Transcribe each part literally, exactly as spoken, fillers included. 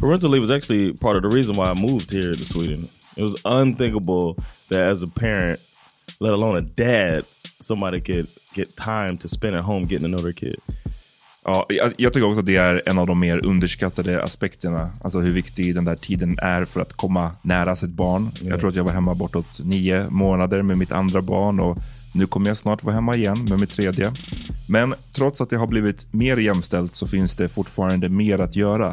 Parental leave was actually part of the reason why I moved here to Sweden. It was unthinkable that as a parent, let alone a dad, somebody could get time to spend at home getting another kid. Ja, jag tycker också att det är en av de mer underskattade aspekterna. Alltså hur viktig den där tiden är för att komma nära sitt barn. Yeah. Jag tror att jag var hemma bortåt nio månader med mitt andra barn och nu kommer jag snart vara hemma igen med mitt tredje. Men trots att det har blivit mer jämställt så finns det fortfarande mer att göra.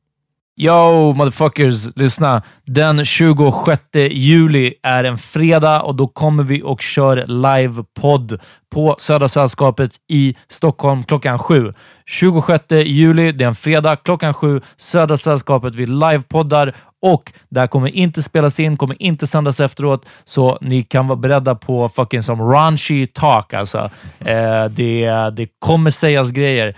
Yo, motherfuckers, lyssna. Den tjugosjätte juli är en fredag och då kommer vi och kör livepodd på Södra Sällskapet i Stockholm klockan sju. tjugosjätte juli, det är en fredag, klockan sju, Södra Sällskapet, vi livepoddar och där kommer inte spelas in, kommer inte sändas efteråt, så ni kan vara beredda på fucking som raunchy talk alltså. Eh, det, det kommer sägas grejer.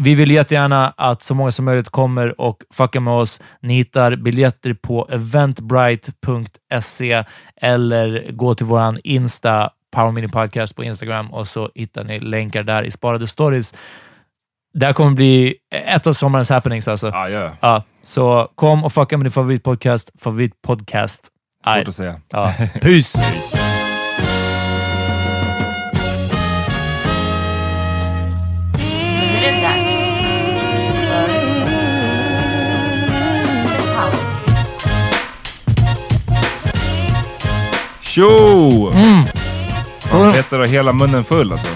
Vi vill jättegärna att så många som möjligt kommer och fuckar med oss. Ni hittar biljetter på eventbrite punkt se eller gå till våran Insta, Power Mini Podcast på Instagram, och så hittar ni länkar där i sparade stories. Där kommer bli ett av sommarens happenings alltså. Ah, yeah. Ja, så kom och fucka med din favoritpodcast. Favoritpodcast. Svårt att säga. Ja. Puss! Jo! Mm. Man äter hela munnen full alltså.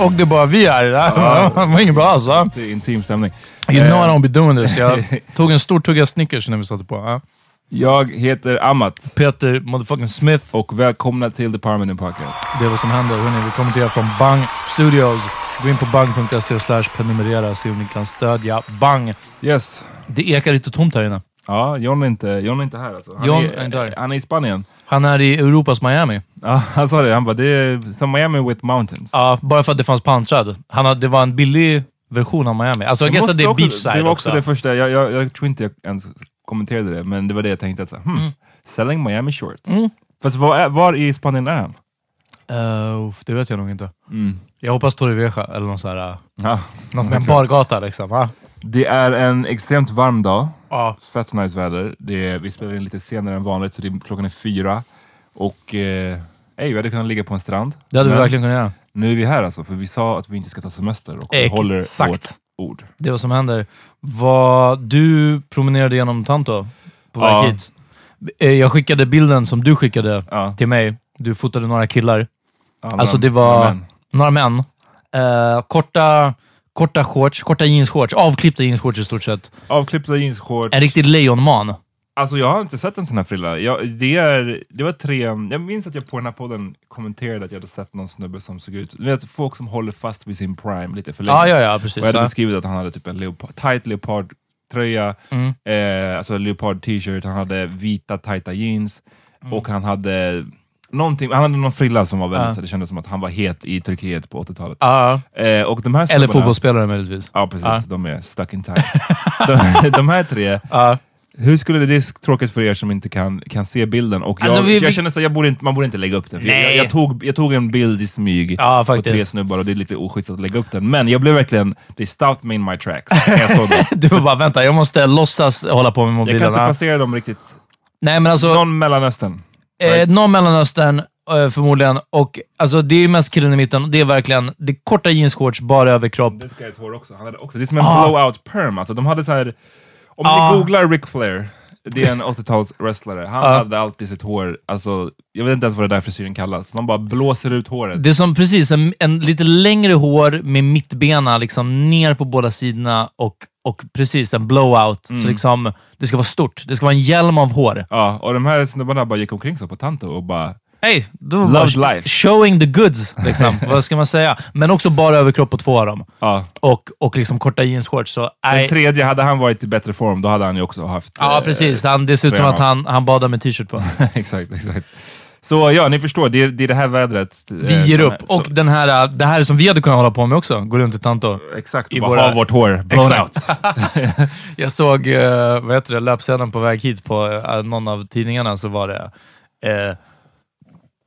Och det är bara vi är där. Ja. Det var inget bra alltså. Det är intim stämning. You know I don't be doing this. Jag tog en stor tugga Snickers när vi satte på. Ja. Jag heter Amat. Peter motherfucking Smith. Och välkomna till The Power Mini Podcast. Det är vad som händer. Hörrni, vi kommer till er från Bang Studios. Gå in på bang punkt se slash prenumerera. Se om ni kan stödja Bang. Yes. Det ekar lite tomt här inne. Ja, John är inte, John är inte här alltså. Han, John, är, han är i Spanien. Han är i Europas Miami. Ja, han sa det. Han bara, det är som Miami with mountains. Ja, bara för att det fanns palmträd. Han hade, det var en billig version av Miami. Alltså jag gissar det är beachside. Det var också, också det första. Jag, jag, jag tror inte jag ens kommenterade det. Men det var det jag tänkte. Att så, hmm, mm. Selling Miami short. Mm. Fast var, var i Spanien är han? Uh, det vet jag nog inte. Mm. Jag hoppas Torrevieja eller någon sån här. Ja, någon med en bargata liksom. Ja. Det är en extremt varm dag. Ja. Fett nice väder. Det är, vi spelar in lite senare än vanligt, så det är, klockan är fyra. Och eh, ej, vi hade kunnat ligga på en strand. Det hade vi verkligen kunnat göra. Nu är vi här alltså, för vi sa att vi inte ska ta semester. Och vi håller vårt ord. Det var som händer. Vad, du promenerade genom Tanto på väg ja. hit. Jag skickade bilden som du skickade ja. till mig. Du fotade några killar. Ja, men, alltså det var men. några män. Eh, korta... Korta shorts, korta jeansshorts, avklippta jeansshorts i stort sett. Avklippta jeansshorts. En riktig lejonman. Alltså jag har inte sett en sån här frilla. Jag, det, är, det var tre, jag minns att jag på den här podden kommenterade att jag hade sett någon snubbe som såg ut. Du vet, folk som håller fast vid sin prime lite för länge. Ja, ja, ja, precis. Och jag hade ja. beskrivit att han hade typ en leopard, tight leopard tröja, mm. eh, alltså leopard t-shirt, han hade vita tajta jeans mm. och han hade... någonting, han hade någon frilla som var väldigt ja. så det kändes som att han var het i Turkiet på åttiotalet. Ja. Eh, och de här snubbarna, eller fotbollsspelare möjligtvis. Ja, precis. Ja. De är stuck in time. de, de här tre. Ja. Hur skulle det, det är tråkigt för er som inte kan, kan se bilden. Och jag, alltså, vi, jag känner så jag borde inte, man borde inte lägga upp den. Jag, jag, tog, jag tog en bild i smyg ja, på tre snubbar och det är lite oschysst att lägga upp den. Men jag blev verkligen, det stopped me in my tracks. Du får bara vänta, jag måste låtsas hålla på med mobilen. Jag kan inte placera dem riktigt. Nej, men alltså, någon Mellanöstern. Right. Eh, någon Mellanöstern eh, förmodligen. Och alltså det är mest killen i mitten. Det är verkligen, det är korta jeansshorts, bara överkropp. Det ska jag svår också. Han hade också. Det är som en ah. blowout perm. Alltså de hade så här. Om ah. ni googlar Ric Flair, det är en åttiotals wrestlare. Han ah. hade alltid sitt hår. Alltså jag vet inte ens vad det där frisyren kallas. Man bara blåser ut håret. Det är som precis en, en lite längre hår med mittbena liksom ner på båda sidorna. Och Och precis, en blowout. Mm. Så liksom, det ska vara stort. Det ska vara en hjälm av hår. Ja, och de här snubbarna bara gick omkring så på Tanto och bara... Hej! Showing the goods, liksom. Vad ska man säga? Men också bara överkropp på två av dem. Ja. Och, och liksom korta jeansshorts. Så, den I... tredje, hade han varit i bättre form, då hade han ju också haft... Ja, eh, precis. Han, det ser ut som att han, han badar med t-shirt på. Exakt, exakt. Så ja, ni förstår, det är det, är det här vädret. Vi ger upp. Och den här, det här som vi hade kunnat hålla på med också. Går runt i Tanto. Exakt, och bara våra... ha vårt hår. Exakt. Jag såg, vad heter det, löpsedeln på väg hit på någon av tidningarna, så var det eh,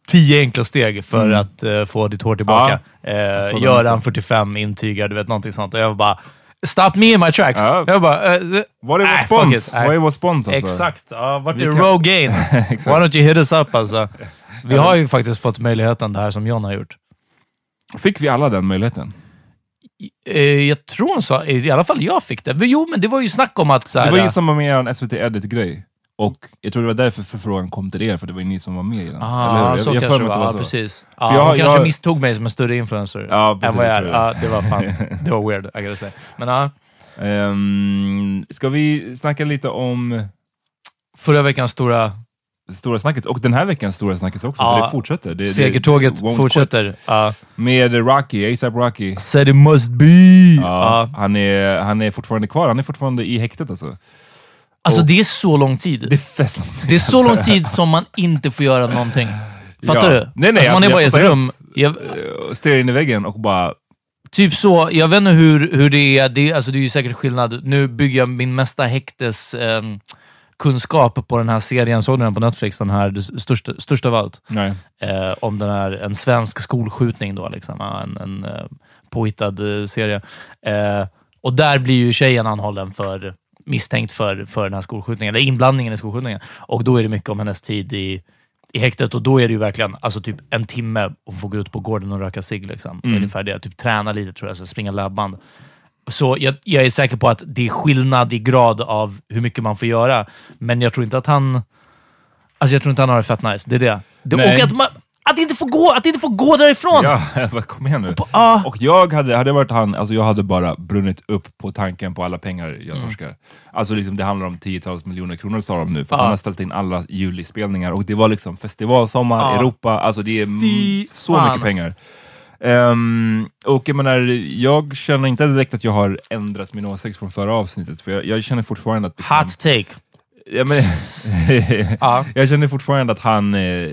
tio enkla steg för mm. att eh, få ditt hår tillbaka. Ja, eh, Göran fyrtiofem intygar, du vet, någonting sånt. Och jag var bara... Stop me in my tracks. Ja. Jag bara, uh, What is äh, spons? What is spons? Alltså? Exakt. Uh, Vart är kan... raw gain? Why don't you hit us up? Alltså? Vi har ju faktiskt fått möjligheten, det här som John har gjort. Fick vi alla den möjligheten? Uh, jag tror hon sa, i alla fall jag fick det. Jo, men det var ju snack om att... Så här, det var ju samma med en S V T Edit-grej. Och jag tror det var därför förfrågan kom till er, för det var ju ni som var med i den. Ah, så jag, jag kanske var. var så. Ja, precis. Ja, jag, hon jag, kanske jag... misstog mig som en större influencer. Ja, precis. Jag jag. Ja, det var fan. Det var weird, I gotta say. Men ja. Uh. Um, ska vi snacka lite om... Förra veckans stora... Stora snacket. Och den här veckans stora snacket också. Ja. För det fortsätter. Det, segertåget det fortsätter. Ja. Med Rocky, A$AP Rocky. Said it must be. Ja. Ja. Han, är, han är fortfarande kvar. Han är fortfarande i häktet alltså. Alltså det är så lång tid. Det är fest lång tid. Det är så lång tid som man inte får göra någonting. Fattar ja. du? Nej, nej. Alltså, man alltså, är bara i ett rum. Jag... Stirrar in i väggen och bara... Typ så. Jag vet inte hur, hur det är. Det, alltså, det är ju säkert skillnad. Nu bygger jag min mesta häktes eh, kunskap på den här serien. Såg du den på Netflix? Den här, det största, största av allt. Nej. Eh, om den här, en svensk skolskjutning då. Liksom. En, en eh, påhittad serie. Eh, och där blir ju tjejen anhållen för... misstänkt för, för den här skolskjutningen, eller inblandningen i skolskjutningen. Och då är det mycket om hennes tid i, i häktet. Och då är det ju verkligen alltså typ en timme och få gå ut på gården och röka cigg. Liksom. Mm. Ungefär det. Typ träna lite, tror jag. Så springa löpband. Så jag, jag är säker på att det är skillnad i grad av hur mycket man får göra. Men jag tror inte att han... Alltså jag tror inte att han har det fett nice. Det är det. det och att man... Att inte få gå, att inte få gå därifrån. Ja, kom igen nu. Och, på, ah. och jag hade, hade varit han, alltså jag hade bara brunnit upp på tanken på alla pengar jag torskar. Mm. Alltså liksom det handlar om tiotals miljoner kronor sa de nu. För ah. han har ställt in alla julispelningar. Och det var liksom festivalsommar, ah. Europa. Alltså det är m- så mycket pengar. Um, och jag menar, jag känner inte direkt att jag har ändrat min åsikt från förra avsnittet. För jag, jag känner fortfarande att... Liksom, hot take. Jag, men, ah. jag känner fortfarande att han... Eh,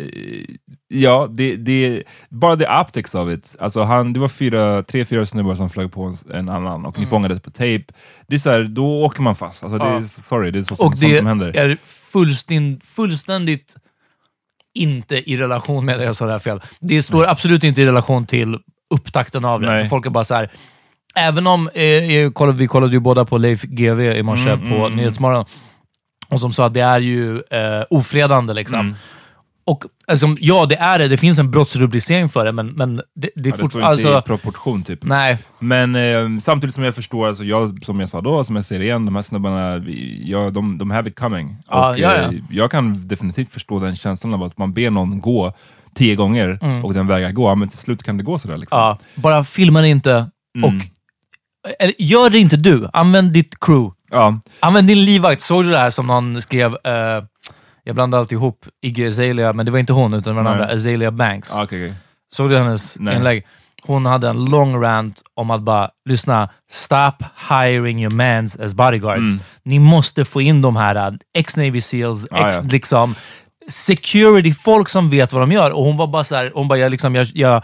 Ja, det, det, bara the optics of it. Alltså han, det var fyra, tre, fyra snubbar som flög på en annan och mm. ni fångades på tape. Det är så här, då åker man fast. Alltså ja. det är, sorry, det är så, sånt det som händer. Och det är fullständigt, fullständigt inte i relation med det jag sa det här fel. Det står mm. absolut inte i relation till upptakten av det. Folk är bara så här, även om eh, kollade, vi kollade ju båda på Leif G W i morse mm, på mm, Nyhetsmorgon, och som sa att det är ju eh, ofredande liksom. Mm. Och alltså, ja, det är det. Det finns en brottsrubricering för det, men, men det, det är ja, fortfarande... Alltså, inte i proportion, typ. Nej. Men eh, samtidigt som jag förstår, alltså, jag, som jag sa då, som jag ser igen, de här snubbarna, jag, de, de have it coming. Ah, och ja, ja. Eh, jag kan definitivt förstå den känslan av att man ber någon gå tio gånger mm. och den vägrar gå. Men till slut kan det gå sådär, liksom. Ja, bara filma det inte och... Mm. Eller, gör det inte du. Använd ditt crew. Ja. Använd din livvakt. Såg du det här som någon skrev... Eh, Jag blandade alltid ihop Iggy Azalea, men det var inte hon utan den andra, Azalea Banks. Ah, okay, okay. Såg du hennes Nej. inlägg? Hon hade en lång rant om att bara, lyssna, stop hiring your mans as bodyguards. Mm. Ni måste få in de här ex-Navy Seals, ah, ex, ja. liksom, security, folk som vet vad de gör. Och hon var bara så här, hon bara, jag liksom, jag... jag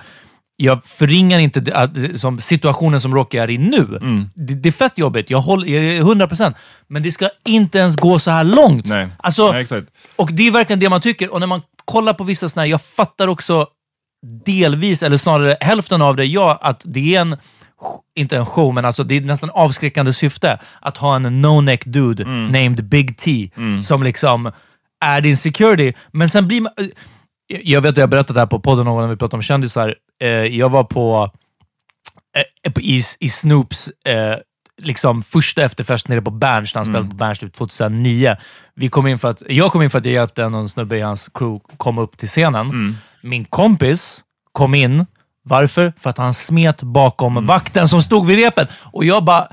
Jag förringar inte att, som, situationen som Rocky är i nu. Mm. Det, det är fett jobbigt. Jag håller jag är hundra procent. Men det ska inte ens gå så här långt. Nej. Alltså, Nej, exakt. Och det är verkligen det man tycker. Och när man kollar på vissa sådana här... Jag fattar också delvis, eller snarare hälften av det, ja, att det är en... Inte en show, men alltså, det är nästan avskräckande syfte. Att ha en no-neck dude mm. named Big T mm. som liksom är din security. Men sen blir man... Jag vet att jag berättat det här på podden någon gång när vi pratade om kändisar. Jag var på, på i, i Snoops liksom första efterfest nere på Bernstein. Han spelade mm. på Bernstein tjugohundranio. Vi kom in för att, jag kom in för att jag hjälpte någon snubbe i hans crew komma upp till scenen. Mm. Min kompis kom in. Varför? För att han smet bakom mm. vakten som stod vid repet. Och jag bara...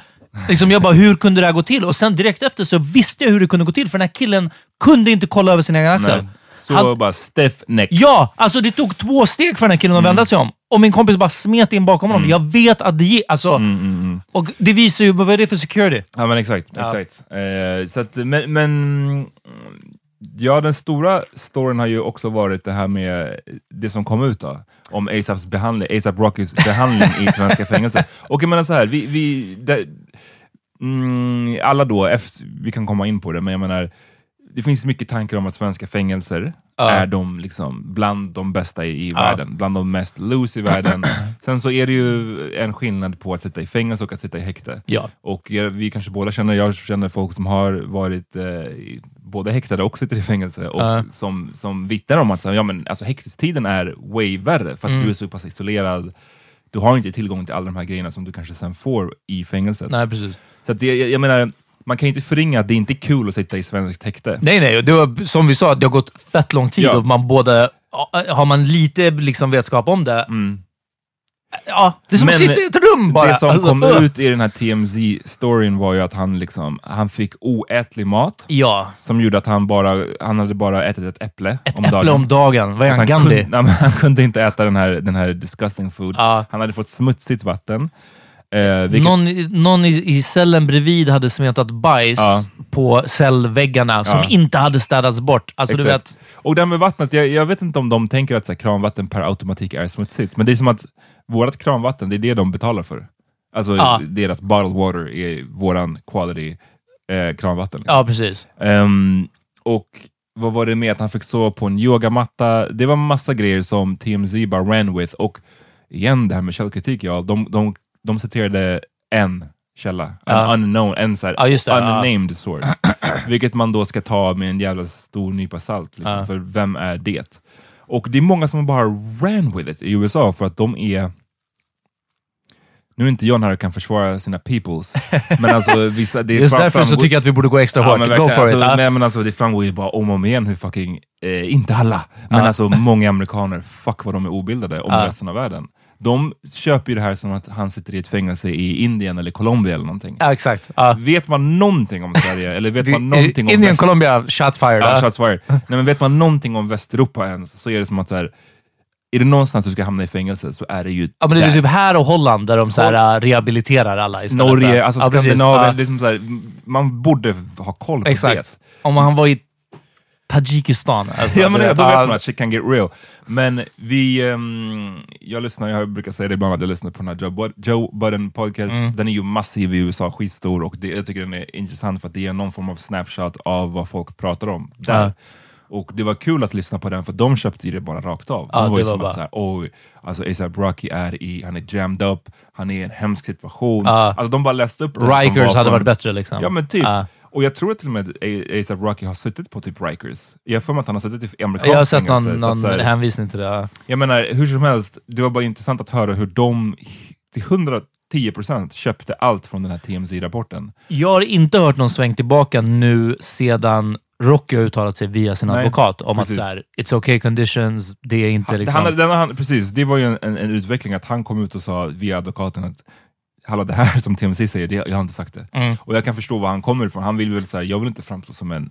Liksom jag bara, hur kunde det här gå till? Och sen direkt efter så visste jag hur det kunde gå till. För den här killen kunde inte kolla över sina egna axlar. Nej. Så han, bara stiff neck. Ja, alltså det tog två steg för den här killen att mm. vända sig om. Och min kompis bara smet in bakom honom. Mm. Jag vet att det... Alltså, mm, mm, mm. Och det visar ju, vad är det för security? Ja, men exakt. Ja. exakt. Eh, så att, men, men... Ja, den stora storyn har ju också varit det här med det som kom ut då. Om A$APs behandling, A$AP Rockys behandling i svenska fängelser. Och jag menar så här, vi... vi det, mm, alla då, efter, vi kan komma in på det, men jag menar... Det finns mycket tankar om att svenska fängelser uh. är de liksom bland de bästa i, i uh. världen. Bland de mest loose i världen. Sen så är det ju en skillnad på att sitta i fängelse och att sitta i häkte. Ja. Och jag, vi kanske båda känner, jag känner folk som har varit eh, både häktade och sitter i fängelse. Och uh. som, som vittnar om att så, ja, men, alltså, häktestiden är way värre för att mm. du är så pass isolerad. Du har inte tillgång till alla de här grejerna som du kanske sen får i fängelset. Nej, precis. Så att jag, jag menar... Man kan ju inte förringa att det inte är kul att sitta i svenskt häkte. Nej, nej. Det var, som vi sa, det har gått fett lång tid. Ja. Och man både, har man lite liksom vetskap om det... Mm. Ja, det som men sitter i ett rum bara. Det som alltså, kom uh. ut i den här T M Z-storyn var ju att han, liksom, han fick oätlig mat. Ja. Som gjorde att han bara han hade bara ätit ett äpple ett om dagen. Ett äpple om dagen. Vad är han, Gandhi? Kunde, nej, han kunde inte äta den här, den här disgusting food. Ja. Han hade fått smutsigt vatten. Eh, vilket... någon, någon i, i cellen bredvid hade smetat bajs ja. på cellväggarna som ja. inte hade städats bort. Alltså, du vet... Och det här med vattnet, jag, jag vet inte om de tänker att så här, kranvatten per automatik är smutsigt. Men det är som att vårat kranvatten, det är det de betalar för. Alltså ja. deras bottled water är våran quality eh, kranvatten. Liksom. Ja, precis. Um, och vad var det med att han fick sova på en yogamatta? Det var massa grejer som T M Z bara ran with. Och igen, det här med källkritik, ja, de... de De citerade en källa. En uh. unknown, en så här, uh, just det, unnamed uh. source. Vilket man då ska ta med en jävla stor nypa salt. Liksom, uh. För vem är det? Och det är många som bara ran with it i U S A. För att de är... Nu är inte John här och kan försvara sina peoples. Men alltså... Vissa, det är just därför framgår... så tycker jag att vi borde gå extra hårt. Ja, go for alltså, it. Uh. Men, men alltså det framgår ju bara om och om igen hur fucking... Eh, inte alla. Men uh. alltså många amerikaner. Fuck vad de är obildade om uh. resten av världen. De köper ju det här som att han sitter i ett fängelse i Indien eller Colombia eller någonting. Ja, exakt. Uh. Vet man någonting om Sverige? Eller vet man någonting om Indien, Väst... Colombia, shots fired. Ja, uh. shots fired. Nej, men vet man någonting om Västeuropa ens, så är det som att så här, är det någonstans du ska hamna i fängelse så är det ju... Ja, men det är typ här och Holland där de så här, rehabiliterar alla. Norge, alltså ja, Skandinavien. Uh. Liksom så här, man borde ha koll på exakt. det. Exakt. Om han var i Tajikistan. Alltså, ja, men det, då vet man att shit can get real. Men vi, um, jag lyssnar, jag brukar säga det ibland att jag lyssnar på den här Joe, Joe Budden podcast. Mm. Den är ju massiv i U S A, skitstor. Och det, jag tycker den är intressant för att det är någon form av snapshot av vad folk pratar om. Där. Mm. Och det var kul att lyssna på den, för de köpte det bara rakt av. Ja, de var ju som bara... att så här, oh, alltså A$AP Rocky är i, han är jammed up, han är i en hemsk situation. Uh, alltså de bara läste upp det. Rikers hade från... varit bättre liksom. Ja men typ. Uh. Och jag tror att till och med A$AP Rocky har suttit på typ Rikers. Jag får att han har suttit i amerikansk. Jag har sett någon, någon att, här, hänvisning till det. Jag menar, hur som helst, det var bara intressant att höra hur de till hundra tio procent köpte allt från den här T M Z-rapporten. Jag har inte hört någon sväng tillbaka nu sedan Rocky har uttalat sig via sin Nej, advokat om precis. Att så här, it's okay conditions, det är inte liksom... Han, han, han, precis, det var ju en, en, en utveckling att han kom ut och sa via advokaten att hallå, det här som T M Z säger, det, jag har inte sagt det. Mm. Och jag kan förstå var han kommer ifrån. Han vill väl så här, jag vill inte framstå som en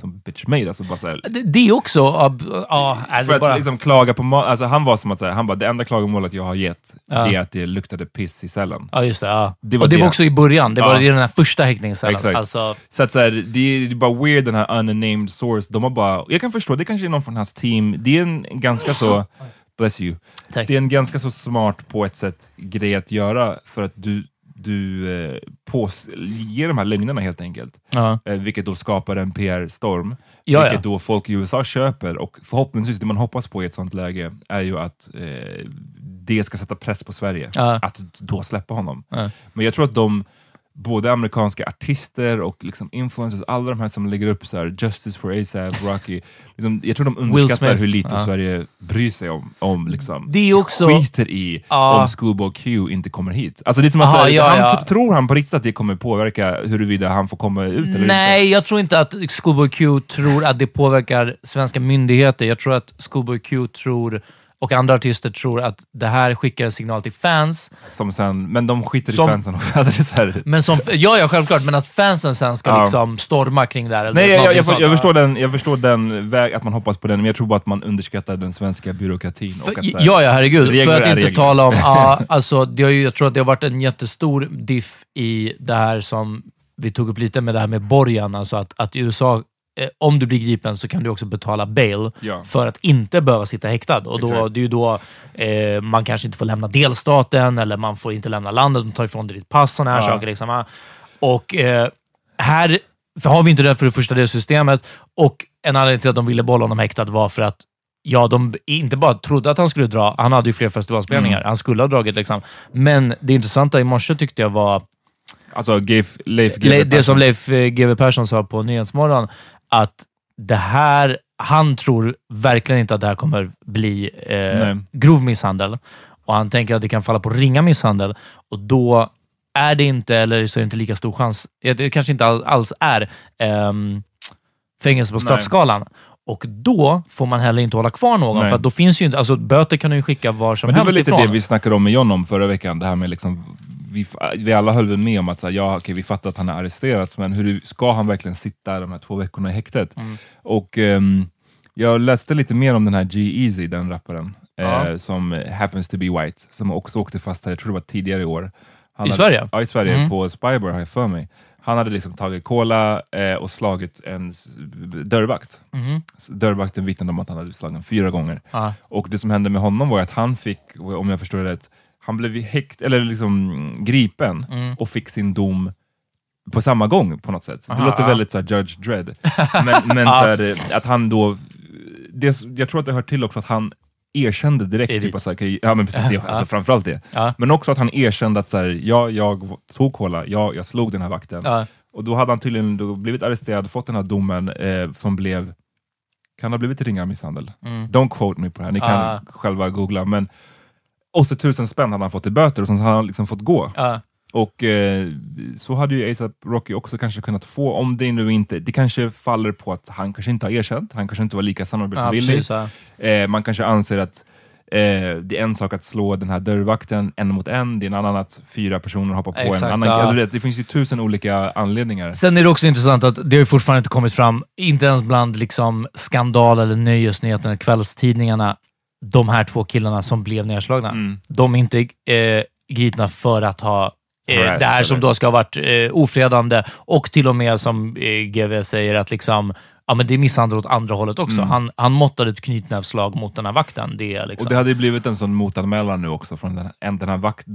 som bitch made, alltså bara så här, det, det också ja uh, uh, alltså för bara... att liksom klaga på ma- alltså han var som att säga han bara det enda klagomålet jag har gett uh. det är att det luktade piss i cellen. Ja uh, just det. Uh. det var och det, det var också i början. Det uh. var det den här första häktningscellen. Exakt. Alltså så att så här, det, det är bara weird den här unnamed source. De har bara jag kan förstå det kanske är någon från hans team. Det är en ganska så bless you. Tack. Det är en ganska så smart på ett sätt grej att göra för att du du eh, pås- ger de här lögnerna helt enkelt. Uh-huh. Eh, vilket då skapar en P R-storm. Jaja. Vilket då folk i U S A köper. Och förhoppningsvis, det man hoppas på i ett sånt läge är ju att eh, det ska sätta press på Sverige. Uh-huh. Att då släppa honom. Uh-huh. Men jag tror att de, både amerikanska artister och liksom influencers, alla de här som lägger upp så här, Justice for A$AP Rocky, liksom, jag tror de underskattar hur lite uh-huh. Sverige bryr sig om, om liksom, det är också... skiter i uh-huh. om Scuba Q inte kommer hit. Alltså det är som att uh-huh, här, ja, han, ja. Typ, tror han på riktigt att det kommer påverka huruvida han får komma ut eller Nej, inte? Jag tror inte att Scuba Q tror att det påverkar svenska myndigheter. Jag tror att Scuba Q tror... Och andra artister tror att det här skickar en signal till fans. Som sen, men de skiter som, i fansen också. Alltså det är så här. Men som, ja, ja, självklart. Men att fansen sen ska ja. liksom storma kring det här. Eller Nej, jag, jag, jag, sånt, jag, förstår ja. den, jag förstår den väg att man hoppas på den. Men jag tror bara att man underskattar den svenska byråkratin. För, och att, här, ja, ja, herregud. För att inte regler. tala om... Ja, alltså, det har ju, jag tror att det har varit en jättestor diff i det här som vi tog upp lite med det här med borgen. Alltså att, att i U S A... om du blir gripen så kan du också betala bail ja. för att inte behöva sitta häktad. Och då, det är ju då eh, man kanske inte får lämna delstaten eller man får inte lämna landet, de tar ifrån dig ditt pass, sådana här ja. saker. Liksom. Och eh, här för har vi inte det för det första det systemet, och en anledning till att de ville behålla honom häktad var för att ja, de inte bara trodde att han skulle dra, han hade ju fler festivalspelningar, mm. han skulle ha dragit liksom. Men det intressanta i morse tyckte jag var alltså, Leif G W det som Leif G W Persson sa på Nyhetsmorgon, att det här, han tror verkligen inte att det här kommer bli eh, grov misshandel. Och han tänker att det kan falla på ringa misshandel. Och då är det inte, eller så är det inte lika stor chans. Det kanske inte alls är eh, fängelse på straffskalan. Nej. Och då får man heller inte hålla kvar någon. Nej. För att då finns ju inte, alltså böter kan du ju skicka var som helst ifrån. Men det var lite ifrån. Det vi snackade om med John om förra veckan. Det här med liksom... Vi, vi alla höll väl med om att så här, ja, okej, vi fattar att han har arresterats, men hur ska han verkligen sitta de här två veckorna i häktet? Mm. Och um, jag läste lite mer om den här G-Eazy, den rapparen, ja. eh, som happens to be white, som också åkte fast här, jag tror det var tidigare i år. Han I hade, Sverige? Ja, i Sverige, mm. på Spybar har jag för mig. Han hade liksom tagit cola eh, och slagit en dörrvakt. Mm. Dörrvakten vittnade om att han hade slagit fyra gånger. Aha. Och det som hände med honom var att han fick, om jag förstår det rätt, han blev häkt, eller liksom gripen mm. och fick sin dom på samma gång på något sätt. Det Aha, låter ja. väldigt så här Judge Dredd. Men, men så här, att han då... Det, jag tror att det hör till också att han erkände direkt. Typ, så här, ja, men precis det. Alltså, framförallt det. Ja. Men också att han erkände att så här, ja, jag tog kolla, ja, jag slog den här vakten. Ja. Och då hade han tydligen då blivit arresterad, fått den här domen eh, som blev... Kan ha blivit ringa misshandel. Mm. Don't quote me på det här. Ni kan ja. själva googla, men... åttiotusen spänn hade han fått i böter och sen hade han liksom fått gå. Uh. Och eh, så hade ju A$AP Rocky också kanske kunnat få, om det nu inte, det kanske faller på att han kanske inte har erkänt, han kanske inte var lika samarbetsvillig. Uh, uh. eh, man kanske anser att eh, det är en sak att slå den här dörrvakten en mot en, det är en annan att fyra personer hoppar på Exakt, en annan. Uh. Alltså det, det finns ju tusen olika anledningar. Sen är det också intressant att det har ju fortfarande inte kommit fram, inte ens bland liksom skandal eller nöjesnyheterna, kvällstidningarna, de här två killarna som blev nedslagna. Mm. De är inte eh, gripna för att ha eh, Rest, det här eller? Som då ska ha varit eh, ofredande. Och till och med som eh, G V säger att liksom, ja, men det är misshandel åt andra hållet också. Mm. Han, han måttade ett knytnävslag mot den här vakten. Det liksom... Och det hade blivit en sån motanmälan nu också. Från den, en, den här vakt,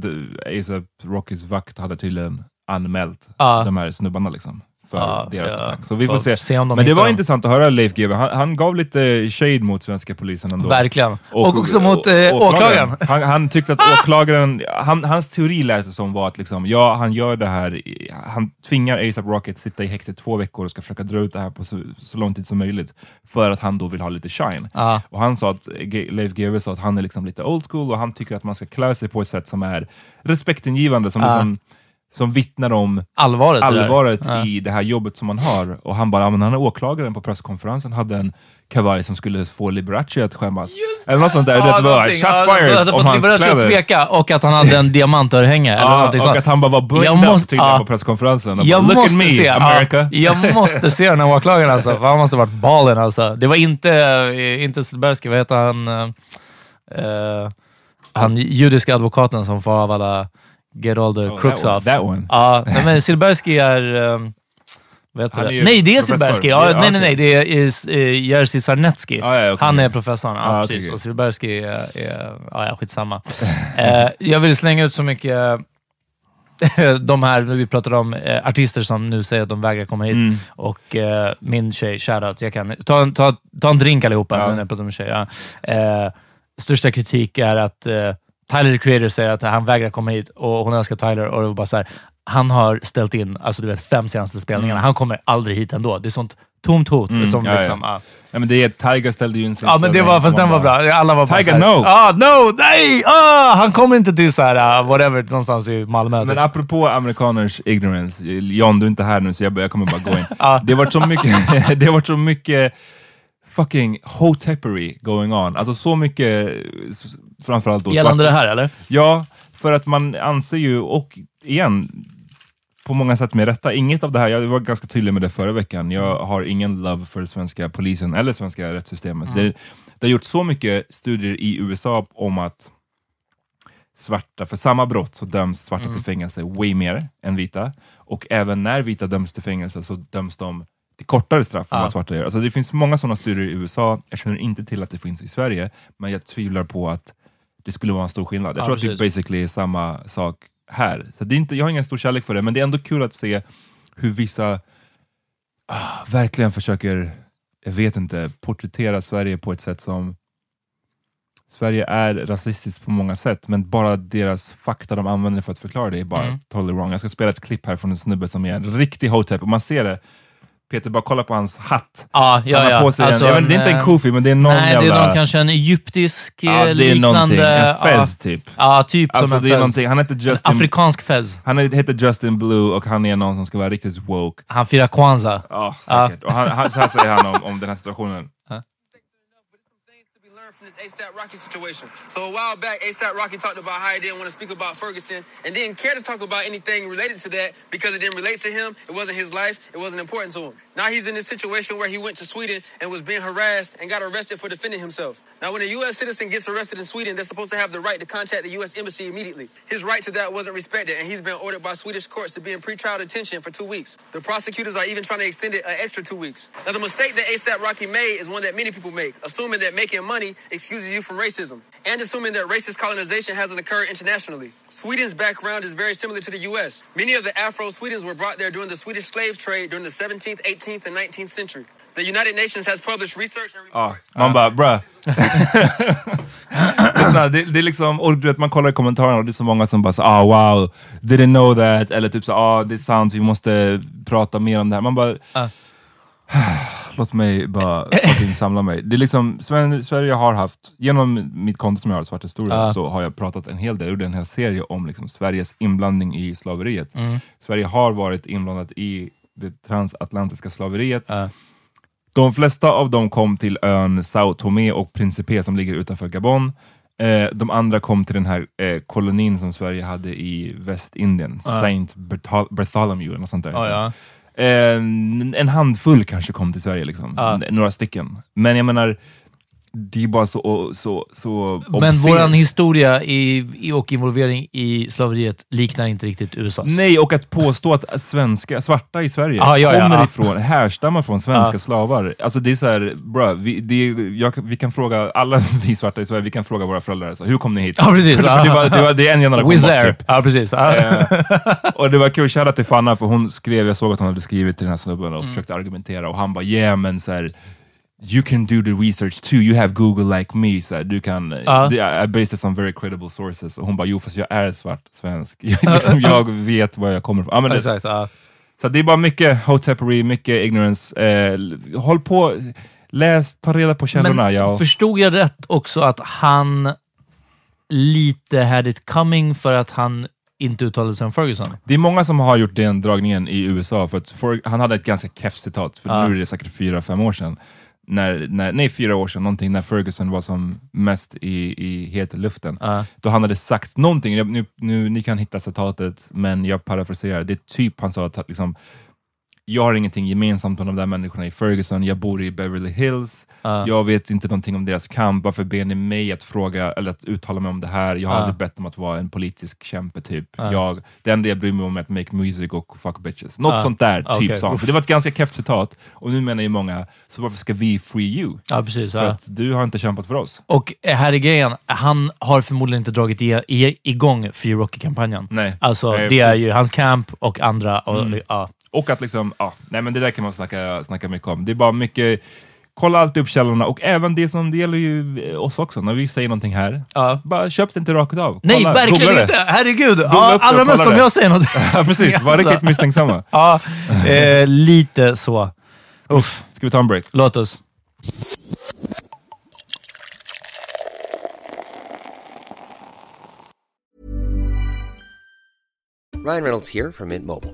A$AP Rockys vakt hade tydligen anmält uh. de här snubbarna liksom. för ja, deras ja. attack. Så vi får, får se. se de Men det var dem. intressant att höra Leif G W. Han, han gav lite shade mot svenska polisen ändå. Verkligen. Och, och också mot eh, åklagaren. åklagaren. Han, han tyckte att åklagaren... Han, hans teori lät det som var att liksom, ja, han gör det här... Han tvingar A S A P Rocky att sitta i häktet två veckor och ska försöka dra ut det här på så, så lång tid som möjligt. För att han då vill ha lite shine. Ah. Och han sa att... G- Leif G W sa att han är liksom lite old school och han tycker att man ska klä sig på ett sätt som är respektingivande. Som ah. liksom... Som vittnar om allvaret, allvaret det i det här jobbet som man har. Och han bara, men han är åklagaren på presskonferensen. Hade en kavaj som skulle få Liberace att skämmas. Eller något sånt där. Ja, det var shots fired ja, om hans Liberace kläder. Tveka, och att han hade en diamantörhänge. Eller ja, och sånt. Att han bara var bundad till ja, på presskonferensen. Jag bara, look at me, se, America. Ja, jag måste se den här åklagaren alltså. För han måste ha varit balen alltså. Det var inte, inte Sudbergske, vad heter han? Uh, han judiska advokaten som får av alla... Get all the oh, crooks that one, off. That one. Ja, nej, men Silberski är... Um, vet du det? Nej, det är Silberski. Ja, yeah, nej, nej, nej. Det är uh, Jerzy Sarnecki. Ah, ja, okay. Han är professorn. Ah, ja, precis. Okay. Och Silberski är... Ja, ja, skitsamma. uh, jag vill slänga ut så mycket... Uh, de här, vi pratade om eh, artister som nu säger att de vägrar komma hit mm. och eh, min tjej, shoutout, jag kan ta en, ta, ta en drink allihopa ja. när jag pratar om tjej. Ja. Eh, största kritik är att eh, Tyler, the creator, säger att han vägrar komma hit och hon älskar Tyler och det var bara så här, han har ställt in, alltså du vet, fem senaste spelningarna. Mm. Han kommer aldrig hit ändå. Det är sånt tomt hot mm, som ja, liksom... Ja. Ja. Ja, men det är Tiger ställde ju in... Ja, men det var, fast den var bra. Alla var Tiger, no! Ah, no! Nej! Ah, han kommer inte till så här, uh, whatever, någonstans i Malmö. Men apropå amerikaners ignorance, John, du är inte här nu så jag, jag kommer bara gå in. ah. Det har varit så mycket... det har varit så mycket... fucking hotepery going on. Alltså så mycket, framförallt då... Gällande det här, eller? Ja, för att man anser ju, och igen, på många sätt med rätta, inget av det här, jag var ganska tydlig med det förra veckan, jag har ingen love för svenska polisen eller svenska rättssystemet. Mm. Det, det har gjort så mycket studier i U S A om att svarta, för samma brott så döms svarta mm. till fängelse way mer än vita. Och även när vita döms till fängelse så döms de till kortare straff än ah. vad svarta gör. Alltså det finns många sådana studier i U S A. Jag känner inte till att det finns i Sverige. Men jag tvivlar på att det skulle vara en stor skillnad. Jag ah, tror precis. att det basically är samma sak här. Så det är inte, jag har ingen stor kärlek för det. Men det är ändå kul att se hur vissa ah, verkligen försöker, jag vet inte, porträttera Sverige på ett sätt som... Sverige är rasistiskt på många sätt. Men bara deras fakta de använder för att förklara det är bara mm. totally wrong. Jag ska spela ett klipp här från en snubbe som är en riktig hotep. Och man ser det. Peter, bara kolla på hans hatt. Ah, ja, han har på sig ja. alltså, en, men det är inte en kofi, men det är någon nej, jävla... Nej, det är någon, kanske en egyptisk ja, liknande... det är en fez typ. Ja, ah, typ alltså, som en det fez. Är han heter Justin, en afrikansk fez. Han heter Justin Blue och han är någon som ska vara riktigt woke. Han firar Kwanzaa. Ja, oh, säkert. Ah. Och han, han, så här säger han om, om den här situationen. From this A S A P Rocky situation. So a while back, A S A P Rocky talked about how he didn't want to speak about Ferguson and didn't care to talk about anything related to that because it didn't relate to him, it wasn't his life, it wasn't important to him. Now he's in this situation where he went to Sweden and was being harassed and got arrested for defending himself. Now when a U S citizen gets arrested in Sweden, they're supposed to have the right to contact the U S embassy immediately. His right to that wasn't respected and he's been ordered by Swedish courts to be in pretrial detention for two weeks. The prosecutors are even trying to extend it an extra two weeks. Now the mistake that A S A P Rocky made is one that many people make, assuming that making money excuses you from racism, and assuming that racist colonization hasn't occurred internationally. Sweden's background is very similar to the U S. Many of the Afro-Swedes were brought there during the Swedish slave trade during the seventeenth, eighteenth, and nineteenth century. The United Nations has published research and reports. Ah, man bara, bruh. det, det är liksom, och du vet, man kollar i kommentarerna och det är så många som bara så, ah, wow, didn't know that, eller typ så, ah, det är sant, vi måste prata mer om det här. Man bara... Uh. Låt mig bara fucking samla mig. Det är liksom, Sverige har haft, genom mitt konto som jag har, Svart historia, uh. så har jag pratat en hel del ur den här serien om liksom Sveriges inblandning i slaveriet. Mm. Sverige har varit inblandat i det transatlantiska slaveriet. Uh. De flesta av dem kom till ön Sao Tomé och Principe som ligger utanför Gabon. Eh, de andra kom till den här eh, kolonin som Sverige hade i Västindien. Uh. Saint Berthol- Bartholomew eller sånt där. Uh, ja. En, en handfull kanske kom till Sverige liksom. Ah. Några stycken. Men jag menar, det är bara så... så, så men våran historia i, och involvering i slaveriet liknar inte riktigt U S A's. Nej, och att påstå att svenska, svarta i Sverige ah, ja, ja, kommer ja. ifrån, härstammar från svenska ah. slavar. Alltså det är så här, bra, vi, det är, jag, vi kan fråga alla vi svarta i Sverige, vi kan fråga våra föräldrar, så, hur kom ni hit? Ja, ah, precis. Ah, det, var, det, var, det är en generation bort, typ. Ja, ah, precis. Ah. Eh, och det var kul, kära till Fanna, för hon skrev, jag såg att hon hade skrivit till den här snubben och mm. försökte argumentera, och han bara, ja yeah, men så här... You can do the research too. You have Google like me. Så du kan... Uh. The, I based this on very credible sources. Och hon bara, jo fast jag är svart svensk. Jag, liksom, jag vet var jag kommer från. Ja, men det, exactly. uh. Så det är bara mycket hotepery, mycket ignorance. Eh, håll på, läs, ta reda på källorna. Men jag. Förstod jag rätt också att han lite had it coming för att han inte uttalade sig om Ferguson? Det är många som har gjort den dragningen i U S A. För att Fer- han hade ett ganska kefft citat. För uh. nu är det säkert fyra, fem år sedan. När, när, nej, fyra år sedan någonting, när Ferguson var som mest i, i heta luften. Uh. Då han hade sagt någonting. Jag, nu, nu, ni kan hitta citatet, men jag parafraserar. Det är typ han sa att liksom, jag har ingenting gemensamt med de där människorna i Ferguson. Jag bor i Beverly Hills. Uh. Jag vet inte någonting om deras kamp. Varför ber ni mig att fråga eller att uttala mig om det här? Jag har uh. aldrig bett om att vara en politisk kämpe typ. Uh. Jag, det enda jag bryr mig om är att make music och fuck bitches. Något uh. sånt där typ okay. sånt. För det var ett ganska keft citat. Och nu menar ju många, så varför ska vi free you? Ja, precis. För ja. att du har inte kämpat för oss. Och här är grejen. Han har förmodligen inte dragit i, i, igång Free Rocky-kampanjen. Nej. Alltså nej, det precis. Är ju hans kamp och andra. Och, mm. ja. och att liksom, ja. Nej men det där kan man snacka, snacka mycket om. Det är bara mycket... Kolla alltid upp källorna, och även det som det gäller ju oss också, när vi säger någonting här. Ja. Bara köp det inte rakt av. Kolla, nej, verkligen inte. Herregud. Ja, allra mest om det. Jag säger något. Ja, precis. Var riktigt misstänksamma. Ja, eh, lite så. Uff. Ska vi ta en break? Låt oss. Ryan Reynolds here from Mint Mobile.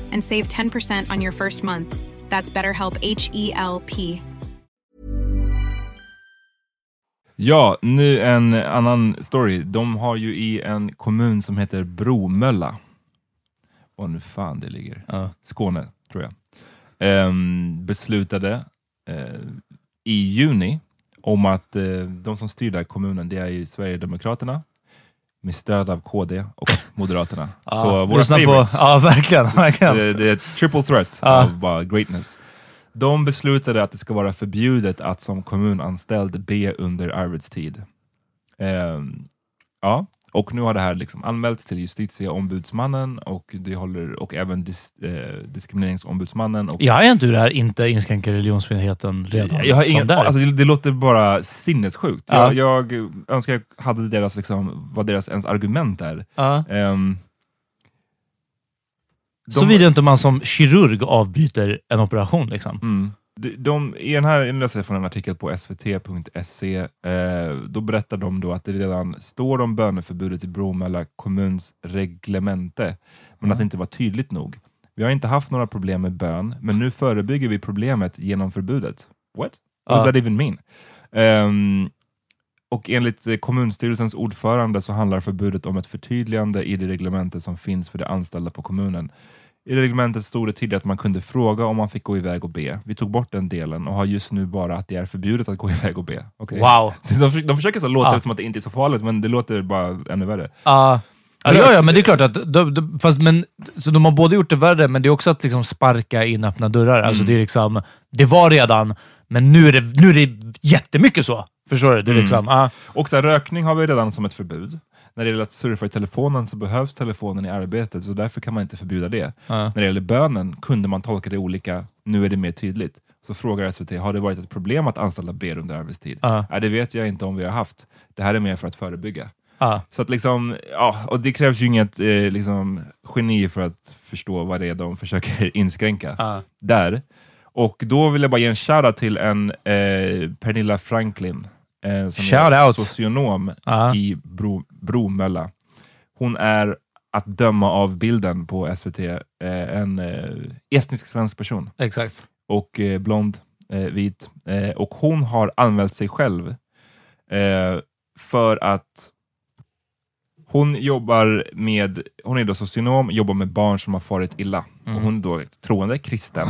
and save ten percent on your first month. That's BetterHelp, H E L P. Ja, nu en annan story. De har ju i en kommun som heter Bromölla. Och nu fan det ligger. Uh. Skåne, tror jag. Ehm, beslutade eh, i juni om att eh, de som styr där kommunen, det är ju Sverigedemokraterna. Med stöd av K D och Moderaterna. uh, Så våra favorites. Ja, uh, verkligen. verkligen. Det, det är triple threat uh. of uh, greatness. De beslutade att det ska vara förbjudet att som kommunanställd be under arbetstid. Eh, ja, och nu har det här liksom anmälts till justitieombudsmannen och det håller och även dis, eh, diskrimineringsombudsmannen. Och jag är inte hur det här inte inskränker religionsfriheten redan. Jag har ingen, alltså, det, det låter bara sinnessjukt. Ja. Jag, jag önskar jag hade deras liksom, vad deras ens argument är. Ja. Eh, De... Så vidare inte man som kirurg avbryter en operation liksom. Mm. De, de, i den här, jag läser från en artikel på s v t punkt se, eh, då berättar de då att det redan står om böneförbudet i Bromölla kommuns reglemente, men mm. att det inte var tydligt nog. Vi har inte haft några problem med bön, men nu förebygger vi problemet genom förbudet. What? What does uh. that even mean? Um, Och enligt kommunstyrelsens ordförande så handlar förbudet om ett förtydligande i det reglementet som finns för de anställda på kommunen. I det reglementet stod det tidigare att man kunde fråga om man fick gå iväg och be. Vi tog bort den delen och har just nu bara att det är förbjudet att gå iväg och be. Okay. Wow. De, de försöker så låta ah. det som att det inte är så farligt, men det låter bara ännu värre. Ah. Ja, ja, ja, men det är klart att de, de, fast, men, så de har både gjort det värre, men det är också att liksom sparka in öppna dörrar. Mm. Alltså det är liksom, det var redan, men nu är det, nu är det jättemycket så. Förstår du? Det är mm. liksom, ah. Och så här, rökning har vi redan som ett förbud. När det gäller att surfa i telefonen så behövs telefonen i arbetet, så därför kan man inte förbjuda det. Uh. När det gäller bönen kunde man tolka det olika, nu är det mer tydligt. Så frågar S V T, har det varit ett problem att anställa ber under arbetstid? Uh. Nej, det vet jag inte om vi har haft. Det här är mer för att förebygga. Uh. Så att liksom, ja, och det krävs ju inget eh, liksom, geni för att förstå vad det är de försöker inskränka. Uh. Där. Och då vill jag bara ge en shoutout till en eh, Pernilla Franklin. Som shout är out. Socionom uh-huh. i Bro, Bromölla. Hon är, att döma av bilden på S V T, en etnisk svensk person. Exakt. Och blond, vit. Och hon har använt sig själv för att hon jobbar med, hon är då socionom, jobbar med barn som har farit illa. Mm. Och hon är då troende kristen.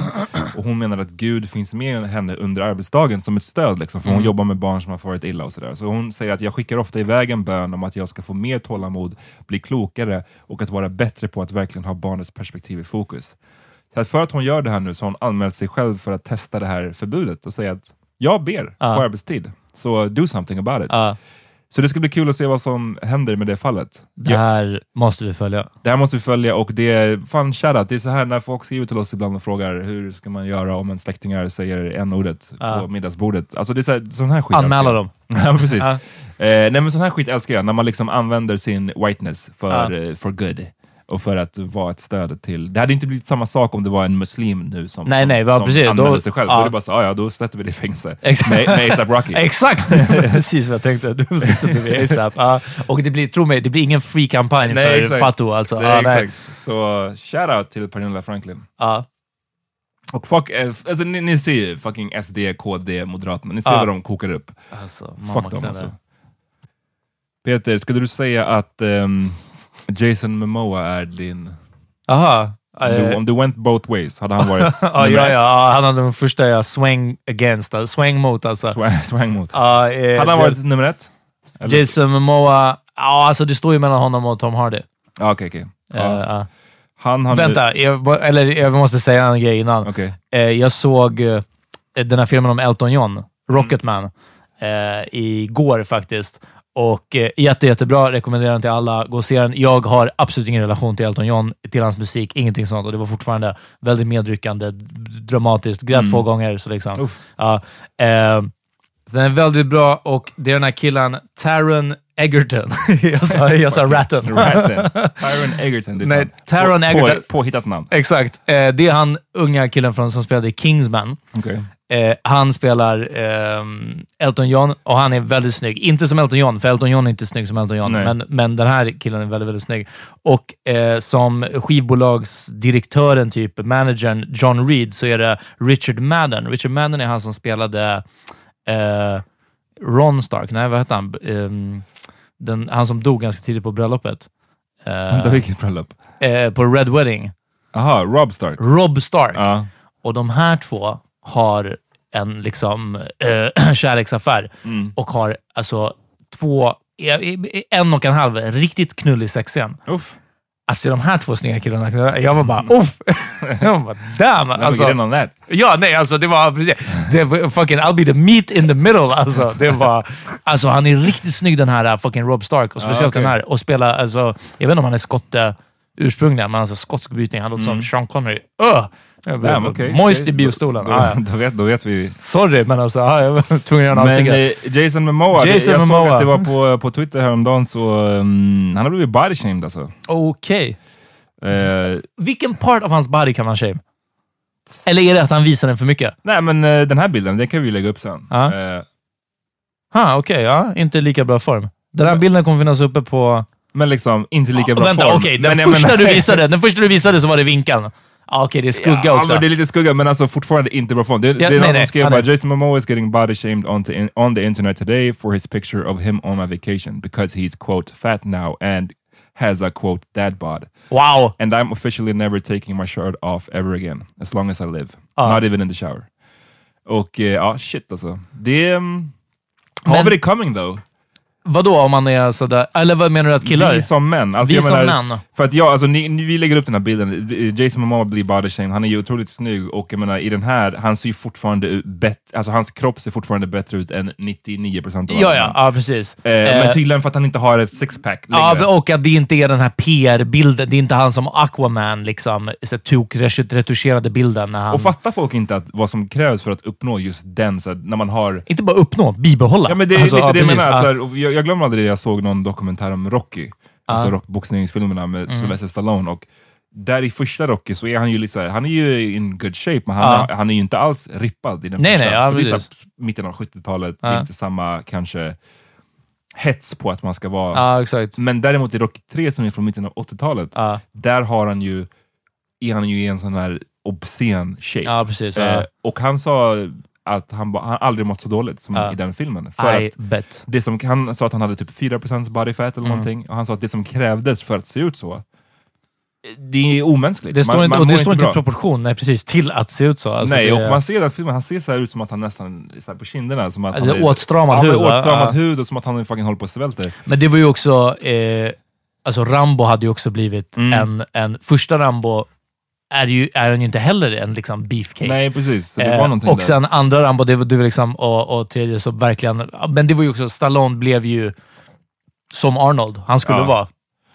Och hon menar att Gud finns med henne under arbetsdagen som ett stöd. Liksom, för mm. hon jobbar med barn som har farit illa och sådär. Så hon säger att jag skickar ofta iväg en bön om att jag ska få mer tålamod, bli klokare och att vara bättre på att verkligen ha barnets perspektiv i fokus. Så att för att hon gör det här nu så har hon anmält sig själv för att testa det här förbudet. Och säga att jag ber uh. på arbetstid. Så do something about it. Uh. Så det ska bli kul att se vad som händer med det fallet. Det här ja. måste vi följa. Det här måste vi följa, och det är fan shoutout. Det är så här när folk skriver till oss ibland och frågar hur ska man göra om en släktingar säger en ordet uh. på middagsbordet. Alltså det är så här, sån här skit. Anmäla dem. Ja, precis. Uh. Eh, nej, men sån här skit älskar jag. När man liksom använder sin whiteness för, uh. for good. Och för att vara ett stöd till... Det hade inte blivit samma sak om det var en muslim nu som, nej, som, nej, som precis, använde då, sig själv. Ja. Då är det bara så, ja, då släpper vi det i fängelse. Exakt. Med, med A$AP Rocky. Exakt, precis vad jag tänkte. Du sitter med A$AP. Ja. Och det blir, tro mig, det blir ingen free kampanj för Fatou. Alltså. Det, ja, exakt. Så shoutout till Pernilla Franklin. Ja. Och fuck, alltså, ni, ni ser ju fucking S D, K D, Moderaterna. Ni ser ja. vad de kokar upp. Alltså, fuck dem alltså. Peter, skulle du säga att... Um, Jason Momoa är din... Aha. Du, om du went both ways hade han varit... ja, ja, ja, han hade den första jag swang against. Alltså. Swang mot alltså. Swang, swang mot. Uh, eh, hade han det, varit nummer ett? Eller? Jason Momoa... Ja, alltså det står ju mellan honom och Tom Hardy. Ja, okej, okej. Han har... Vänta, nu... jag, eller jag måste säga en grej innan. Okay. Eh, jag såg eh, den här filmen om Elton John, Rocketman, mm. eh, igår faktiskt. Och eh, jätte, jättebra, rekommenderar den till alla, gå och se den. Jag har absolut ingen relation till Elton John, till hans musik, ingenting sånt, och det var fortfarande väldigt medryckande, dramatiskt, grät mm. två gånger så liksom. Ja, eh, den är väldigt bra, och det är den här killen Taron Egerton. jag sa, jag sa Ratten. Taron Egerton. Nej, Taron Egerton. Påhittat namn. Exakt. Eh, det är han unga killen från, som spelade i Kingsman. Okej. Okay. Eh, han spelar eh, Elton John, och han är väldigt snygg. Inte som Elton John, för Elton John är inte snygg som Elton John. Men, men den här killen är väldigt, väldigt snygg. Och eh, som skivbolagsdirektören, typ managern John Reed, så är det Richard Madden. Richard Madden är han som spelade eh, Ron Stark. Nej, vad heter han? Eh, den, han som dog ganska tidigt på bröllopet. Eh, han dog vilket bröllop? Eh, på Red Wedding. Aha, Robb Stark. Robb Stark. Uh. Och de här två har en liksom äh, kärleksaffär mm. och har alltså två en och en halv riktigt knullig sexscen. Uff. Alltså de här två snygga killarna, jag var bara uff. jag var bara damn alltså. Ja, nej alltså det var precis. Det var fucking I'll be the meat in the middle alltså. Det var alltså han är riktigt snygg den här fucking Robb Stark, och speciellt ah, okay. den här och spela alltså, jag vet inte om han är skotte ursprungligen, men alltså skotsk brytning, han låter mm. som Sean Connery. Öh! Damn, okay. Moist i biostolen. Då, då, då, vet, då vet vi. Sorry, men alltså, jag var tvungen att göra en avstickare. Men Jason Momoa, Jason jag Momoa. såg att det var på, på Twitter häromdagen, så um, han har blivit body-shamed alltså. Okej. Okay. Uh, Vilken part av hans body kan man shame? Eller är det att han visar den för mycket? Nej, men uh, den här bilden, den kan vi lägga upp sen. Ja, uh. uh. okej, okay, ja. Inte lika bra form. Den här bilden kommer finnas uppe på... Men liksom, inte lika ja, bra vänta, form. Vänta, okej. Okay. Den, men, första men, du visade, den första du visade så var det vinkeln. ah, okej, okay, det är skugga ja, också. Ja, det är lite skugga, men alltså fortfarande inte bra form. Det, ja, det är nej, någon nej, som skrev bara, Jason Momoa is getting body shamed on, to in, on the internet today for his picture of him on a vacation because he's, quote, fat now and has a, quote, dad bod. Wow. And I'm officially never taking my shirt off ever again, as long as I live. Ah. Not even in the shower. Och ja, shit alltså. Det um, men, har vi det coming though? Vadå om man är sådär? Eller vad menar du att killar? Vi som män. Alltså, vi jag som menar, män. För att jag, alltså ni, ni, vi lägger upp den här bilden. Jason Momoa blir body shamed. Han är ju otroligt snygg. Och jag menar, i den här, han ser ju fortfarande ut bättre. Alltså hans kropp ser fortfarande bättre ut än nittionio procent av ja, ja, ja, precis. Eh, eh, men tydligen för att han inte har ett sixpack längre. Ja, och att det inte är den här P R-bilden. Det är inte han som Aquaman liksom tok retuscherade bilden. När han... Och fattar folk inte att vad som krävs för att uppnå just den, så här, när man har... Inte bara uppnå, bibehålla. Ja, men det är alltså, lite ja, det precis, jag menar. Ja. Så här, jag, jag glömde aldrig det, jag såg någon dokumentär om Rocky. Uh. Alltså rockboxningsfilmerna med mm. Sylvester Stallone. Och där i första Rocky så är han ju lite så här, han är ju in good shape, men han, uh. han är ju inte alls rippad i den nej, första. Nej, ja, det är så, mitten av sjuttiotalet, uh. inte samma kanske hets på att man ska vara. Uh, exakt. Men däremot i Rocky tre som är från mitten av åttiotalet, uh. där har han ju, är han ju i en sån här obscen shape. Uh, precis, uh. Eh, och han sa... att han, ba, han aldrig mått så dåligt som uh, i den filmen. För att det som, han sa att han hade typ fyra procent body fat eller mm. någonting. Och han sa att det som krävdes för att se ut så, det är omänskligt. Det står man, inte, man och det står inte i proportion nej, precis, till att se ut så. Alltså, nej, det, och man ser den filmen, han ser så här ut som att han nästan så här på kinderna. Som att alltså, han är, åtstramad ja, hud. Åtstramad uh, hud och som att han fucking håller på att svälter. Men det var ju också... Eh, alltså Rambo hade ju också blivit mm. en, en... Första Rambo... Är, ju, är han ju inte heller en liksom beefcake. Nej, precis. Det var eh, och där. Sen andra Rambo, det var, det var liksom, och, och tredje så verkligen... Men det var ju också, Stallone blev ju som Arnold. Han skulle ja. vara...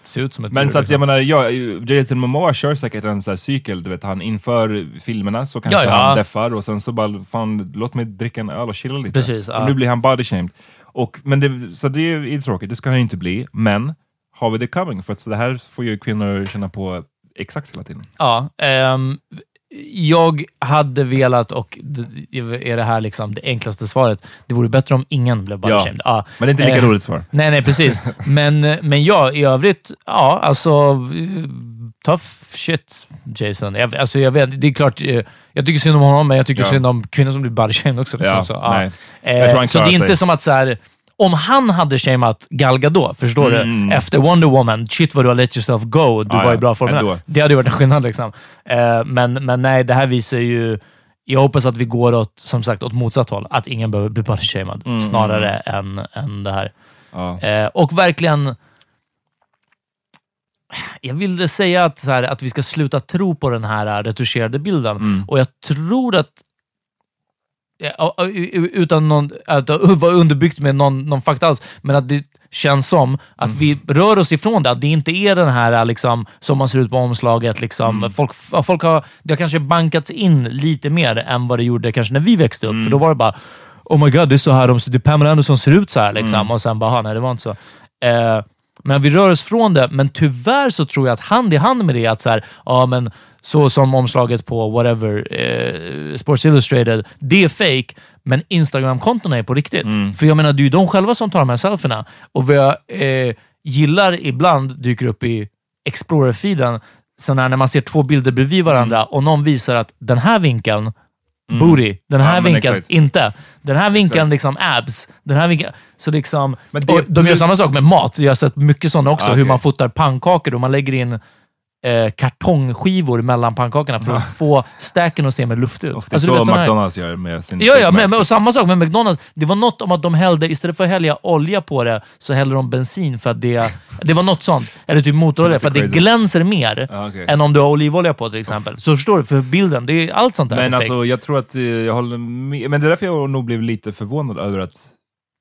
Se ut som ett... Men tur, så att liksom. jag menar, ja, Jason Momoa kör säkert en sån här cykel, du vet, han inför filmerna så kanske ja, ja. han deffar och sen så bara, fan, låt mig dricka en öl och chilla lite. Precis, ja. Och nu blir han body shamed. Och, men det, så det är tråkigt, det ska han ju inte bli. Men har vi det coming? För att så det här får ju kvinnor känna på... Exakt hela tiden. Ja, um, jag hade velat, och det, är det här liksom det enklaste svaret, det vore bättre om ingen blev body shamed. Ja, ja. Men det är inte lika uh, roligt svar. Nej, nej, precis. men, men jag i övrigt, ja, alltså tough shit, Jason. Jag, alltså jag vet, det är klart, jag tycker synd om honom, men jag tycker ja. synd om kvinnor som blir body shamed också. Liksom, ja, så ja. Uh, så det är inte som att så här... Om han hade shameat Gal Gadot, förstår mm. du? Efter Wonder Woman, shit vad du har let yourself go, du ah, var i bra form. Ändå. Det hade ju varit en skillnad liksom. Eh, men, men nej, det här visar ju, jag hoppas att vi går åt, som sagt, åt motsatt håll. Att ingen behöver bli body shamed mm. snarare än, än det här. Ah. Eh, och verkligen, jag ville säga att, så här, att vi ska sluta tro på den här retuscherade bilden. Mm. Och jag tror att utan någon, att vara underbyggt med någon, någon fakta alls, men att det känns som att mm. vi rör oss ifrån det, att det inte är den här liksom, som man ser ut på omslaget liksom. mm. folk, folk har, det har kanske bankats in lite mer än vad det gjorde kanske när vi växte upp, mm. för då var det bara oh my god, det är så här, de, det är Pamela Anderson ser ut så här liksom, mm. och sen bara, nej det var inte så eh, men vi rör oss från det, men tyvärr så tror jag att hand i hand med det att så här, ja men så som omslaget på whatever, eh, Sports Illustrated, det är fake, men Instagram-kontona är på riktigt. Mm. För jag menar, det är ju de själva som tar de här selfierna. Och vad jag eh, gillar ibland dyker upp i Explorer-feeden, så när, när man ser två bilder bredvid varandra mm. och någon visar att den här vinkeln, mm. booty, den här ja, vinkeln, exakt. inte. Den här vinkeln, exakt. liksom abs. Den här vinkeln, så liksom, men det, de gör just... samma sak med mat. Jag har sett mycket sådana också, ah, okay. hur man fotar pannkakor och man lägger in kartongskivor mellan pannkakorna för att få stäken att se med luft ut. Och det är alltså, så McDonalds gör med sin... Ja, ja men, och samma sak med McDonalds. Det var något om att de hällde, istället för att hälla olja på det så hällde de bensin för att det... Det var något sånt. Eller typ motorolja för att det glänser mer ah, okay. än om du har olivolja på till exempel. Off. Så förstår du, för bilden, det är allt sånt där. Men alltså, jag tror att jag håller med, men det är därför jag nog blev lite förvånad över att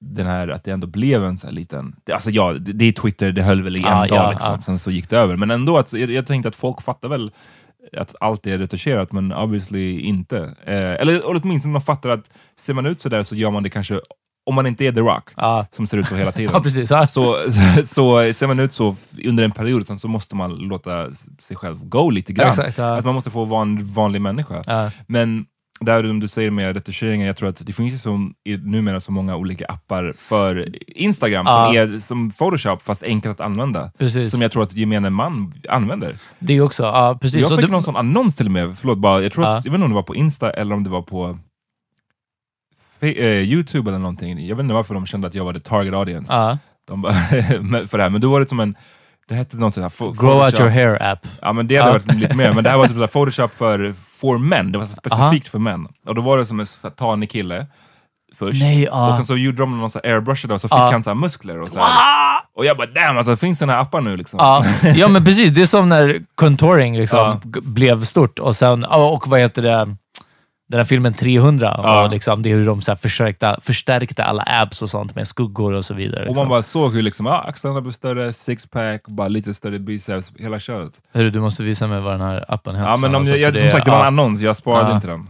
den här, att det ändå blev en så här liten... Alltså ja, det, det är Twitter, det höll väl i en ah, dag ja, liksom. Ah. Sen så gick det över. Men ändå, att, jag, jag tänkte att folk fattar väl att allt är retuscherat, men obviously inte. Eh, eller åtminstone man fattar att ser man ut så där så gör man det kanske... Om man inte är The Rock, ah. som ser ut så hela tiden. ja, precis, ah. så, så ser man ut så under en period, sen så måste man låta sig själv gå lite grann. Exakt, ah. Alltså man måste få vara en vanlig människa. Ah. Men... Där om du säger med retuscheringen, jag tror att det finns som, numera så många olika appar för Instagram som ja. är som Photoshop fast enkelt att använda. Precis. Som jag tror att gemene man använder. Det är också, ja precis. Jag fick så någon du... sån annons till och med, förlåt bara, jag tror ja. att, jag vet inte om det var på Insta eller om det var på YouTube eller någonting. Jag vet inte varför de kände att jag var the target audience. Ja. De bara, för det här, men då var det som en, det hette någonting här, Photoshop. Grow out your hair app. Ja, men det hade varit lite mer. Men det här var typ Photoshop för, för män. Det var specifikt uh-huh. för män. Och då var det som en tanig kille först. Nej, uh. Och så gjorde de någon så airbrush och så fick uh. han så här muskler. Och, så här. Uh. och jag bara, damn, alltså, finns sådana här appar nu liksom? Uh. Ja, men precis. Det är som när contouring liksom uh. g- blev stort. Och sen, och vad heter det? Den här filmen trehundra ja. och liksom, det är hur de så här förstärkta, förstärkta alla abs och sånt med skuggor och så vidare. Liksom. Och man bara såg hur liksom, ja, axlarna blev större, sixpack, bara lite större biceps, hela köret. Hörru, du måste visa mig vad den här appen hälsar. Ja, men om alltså, jag, jag, som det, sagt, det var en annons, jag sparade ja. inte den.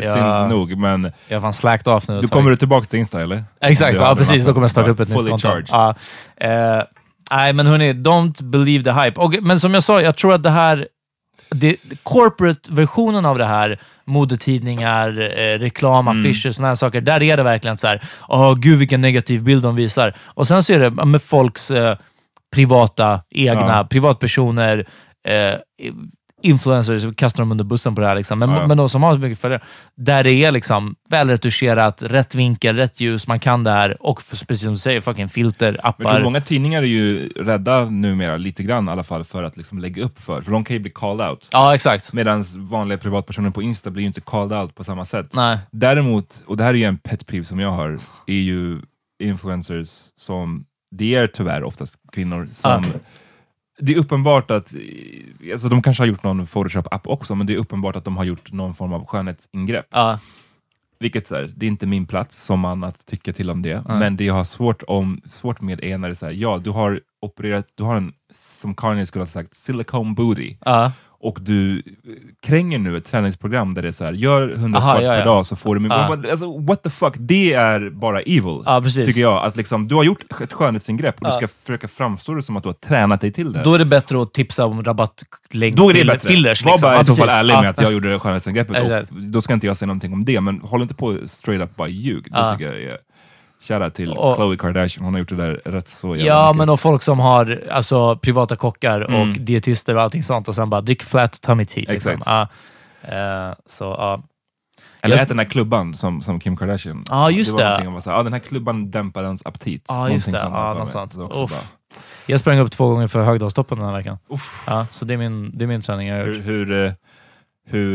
Synd nog, men... Jag fan slackt av nu. Du kommer du tillbaka till Insta, eller? Exakt, ja, ja precis. Då kommer jag starta upp ett fully nytt charged. konto. Ja. Uh, nej, men hörni, don't believe the hype. Och, men som jag sa, jag tror att det här... Det, corporate-versionen av det här, modetidningar, eh, reklam, affischer, mm. såna här saker, där är det verkligen så här, åh oh, gud vilken negativ bild de visar. Och sen så är det med folks eh, privata, egna, ja. privatpersoner, eh, influencers, kastar dem under bussen på det här liksom. Men, ja. men de som har så mycket följare, där det är liksom välretuscherat, rätt vinkel, rätt ljus, man kan det här, och för, precis som du säger, fucking filter, appar. Jag tror många tidningar är ju rädda numera, lite grann i alla fall, för att liksom lägga upp för, för de kan ju bli called out. Ja, exakt. Medan vanliga privatpersoner på Insta blir ju inte called out på samma sätt. Nej. Däremot, och det här är ju en pet peeve som jag har, är ju influencers som, det är tyvärr oftast kvinnor som... Ja. Det är uppenbart att, alltså de kanske har gjort någon Photoshop-app också, men det är uppenbart att de har gjort någon form av skönhetsingrepp. Uh. Vilket så här, det är inte min plats som man att tycka till om det. Uh. Men det jag har svårt, om, svårt med är när det är så här, ja du har opererat, du har en, som Kanye skulle ha sagt, silicone booty. Uh. Och du kränger nu ett träningsprogram där det är så här, gör hundra squats ja, ja. per dag så får du min... Ah. Alltså, what the fuck, det är bara evil, ah, tycker jag. Att liksom, du har gjort ett skönhetsingrepp och ah. du ska försöka framstå det som att du har tränat dig till det. Då är det bättre att tipsa om rabattlänk. Då är det till bättre. Fillers, liksom. Var bara ah, i så fall ärlig ah. med att jag gjorde skönhetsingreppet. Och då ska inte jag säga någonting om det, men håll inte på straight up bara ljug. Ah. Det tycker jag är... Shoutout till och, Khloe Kardashian, hon har gjort det där rätt så jävla Ja, mycket. Men och folk som har alltså, privata kockar och mm. dietister och allting sånt och sen bara drick flat, ta mig tid. Exakt. Liksom. Ah, eh, så, ah. Eller jag... den här klubban som, som Kim Kardashian. Ja, ah, just det. Var det. Om så här, ah, den här klubban dämpar ens aptit. Ja, ah, just det. Ah, något sånt. Så jag sprang upp två gånger för högdagstoppen den här veckan. Ah, så det är min, det är min träning jag har gjort. Hur, hur,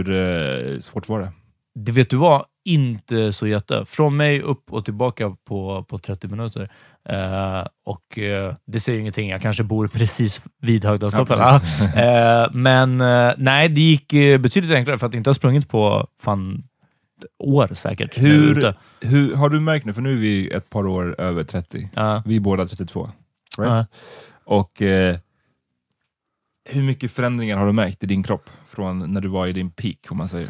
hur eh, svårt var det? Det vet du vad? Inte så jätte. Från mig upp och tillbaka på, på trettio minuter. Eh, och eh, det säger ju ingenting. Jag kanske bor precis vid högdagstoppen. Ja, eh, men eh, nej, det gick eh, betydligt enklare för att jag inte har sprungit på fan år säkert. Hur, hur har du märkt nu? För nu är vi ett par år över trettio. Uh. Vi är båda trettiotvå. Right? Uh. Och eh, hur mycket förändringar har du märkt i din kropp från när du var i din peak, om man säger?